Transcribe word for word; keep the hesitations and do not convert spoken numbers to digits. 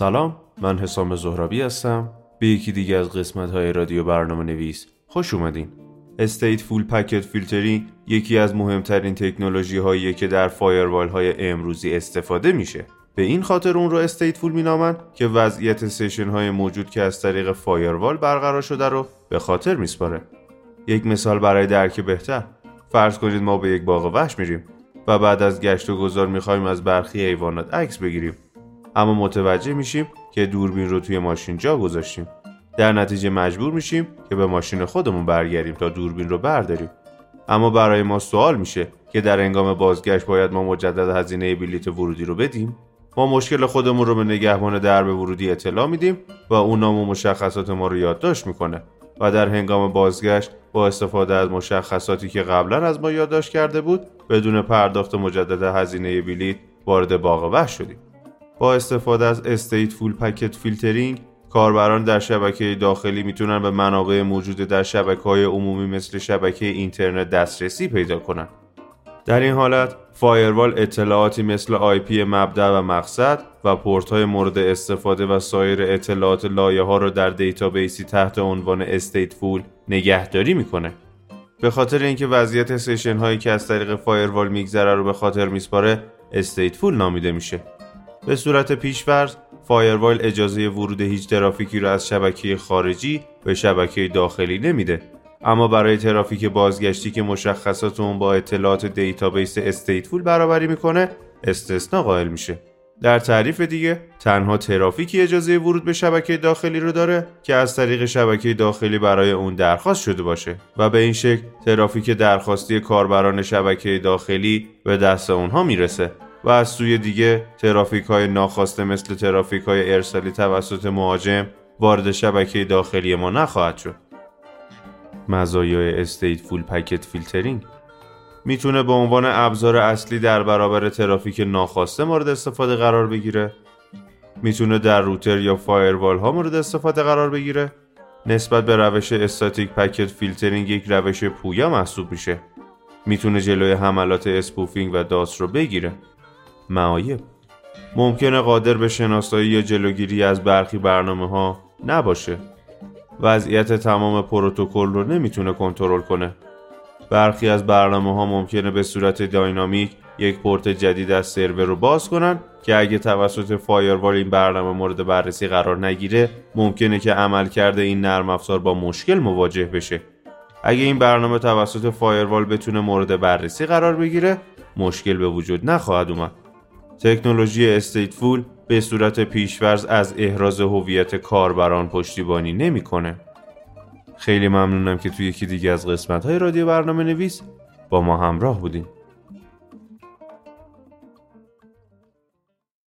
سلام، من حسام زهرابی هستم. به یکی دیگه از قسمت‌های رادیو برنامه نویس خوش اومدین. Stateful Packet Filtering یکی از مهمترین تکنولوژی‌هاییه که در فایروال‌های امروزی استفاده میشه. به این خاطر اون رو Stateful مینامن که وضعیت سشن‌های موجود که از طریق فایروال برقرار شده رو به خاطر میسپاره. یک مثال برای درک بهتر. فرض کنید ما به یک باغ وحش میریم و بعد از گشت و گذار می‌خوایم از برخی حیوانات عکس بگیریم. اما متوجه میشیم که دوربین رو توی ماشین جا گذاشتیم. در نتیجه مجبور میشیم که به ماشین خودمون برگردیم تا دوربین رو برداریم. اما برای ما سوال میشه که در هنگام بازگشت باید ما مجدد هزینه بلیت ورودی رو بدیم؟ ما مشکل خودمون رو به نگهبان درب ورودی اطلاع میدیم و اون نام و مشخصات ما رو یادداشت میکنه و در هنگام بازگشت با استفاده از مشخصاتی که قبلا از ما یادداشت کرده بود بدون پرداخت مجدد هزینه بلیت وارد باغ وحش شدیم. با استفاده از Stateful Packet Filtering کاربران در شبکه داخلی میتونن به منابع موجود در شبکه‌های عمومی مثل شبکه اینترنت دسترسی پیدا کنن. در این حالت فایروال اطلاعاتی مثل آی پی مبدا و مقصد و پورت‌های مورد استفاده و سایر اطلاعات لایه‌ها رو در دیتابیسی تحت عنوان Stateful نگهداری میکنه. به خاطر اینکه وضعیت سشن‌هایی که از طریق فایروال میگذره رو به خاطر میسپاره، Stateful نامیده میشه. به صورت پیش‌فرض فایروال اجازه ورود هیچ ترافیکی را از شبکه خارجی به شبکه داخلی نمیده، اما برای ترافیک بازگشتی که مشخصات اون با اطلاعات دیتابیس Stateful برابری میکنه استثنا قائل میشه. در تعریف دیگه تنها ترافیکی اجازه ورود به شبکه داخلی رو داره که از طریق شبکه داخلی برای اون درخواست شده باشه و به این شکل ترافیک درخواستی کاربران شبکه داخلی به دست اونها میرسه و از سوی دیگه ترافیک های ناخواسته مثل ترافیک های ارسالی توسط مهاجم وارد شبکه داخلی ما نخواهد شد. مزایای Stateful Packet Filtering میتونه به عنوان ابزار اصلی در برابر ترافیک ناخواسته مورد استفاده قرار بگیره، میتونه در روتر یا فایروال ها مورد استفاده قرار بگیره. نسبت به روش استاتیک پکت فیلترینگ یک روش پویا محسوب میشه، میتونه جلوی حملات اسپوفینگ و داس رو بگیره. معایب: ممکنه قادر به شناسایی یا جلوگیری از برخی برنامه‌ها نباشه. وضعیت تمام پروتکل رو نمیتونه کنترل کنه. برخی از برنامه‌ها ممکنه به صورت داینامیک یک پورت جدید از سرور رو باز کنن که اگه توسط فایروال این برنامه مورد بررسی قرار نگیره، ممکنه که عملکرد این نرم افزار با مشکل مواجه بشه. اگه این برنامه توسط فایروال بتونه مورد بررسی قرار بگیره، مشکل به وجود نخواهد اومد. تکنولوژی Stateful به صورت پیش‌فرض از احراز هویت کاربران پشتیبانی نمی‌کنه. خیلی ممنونم که توی یکی دیگه از قسمت‌های رادیو برنامه نویس با ما همراه بودین.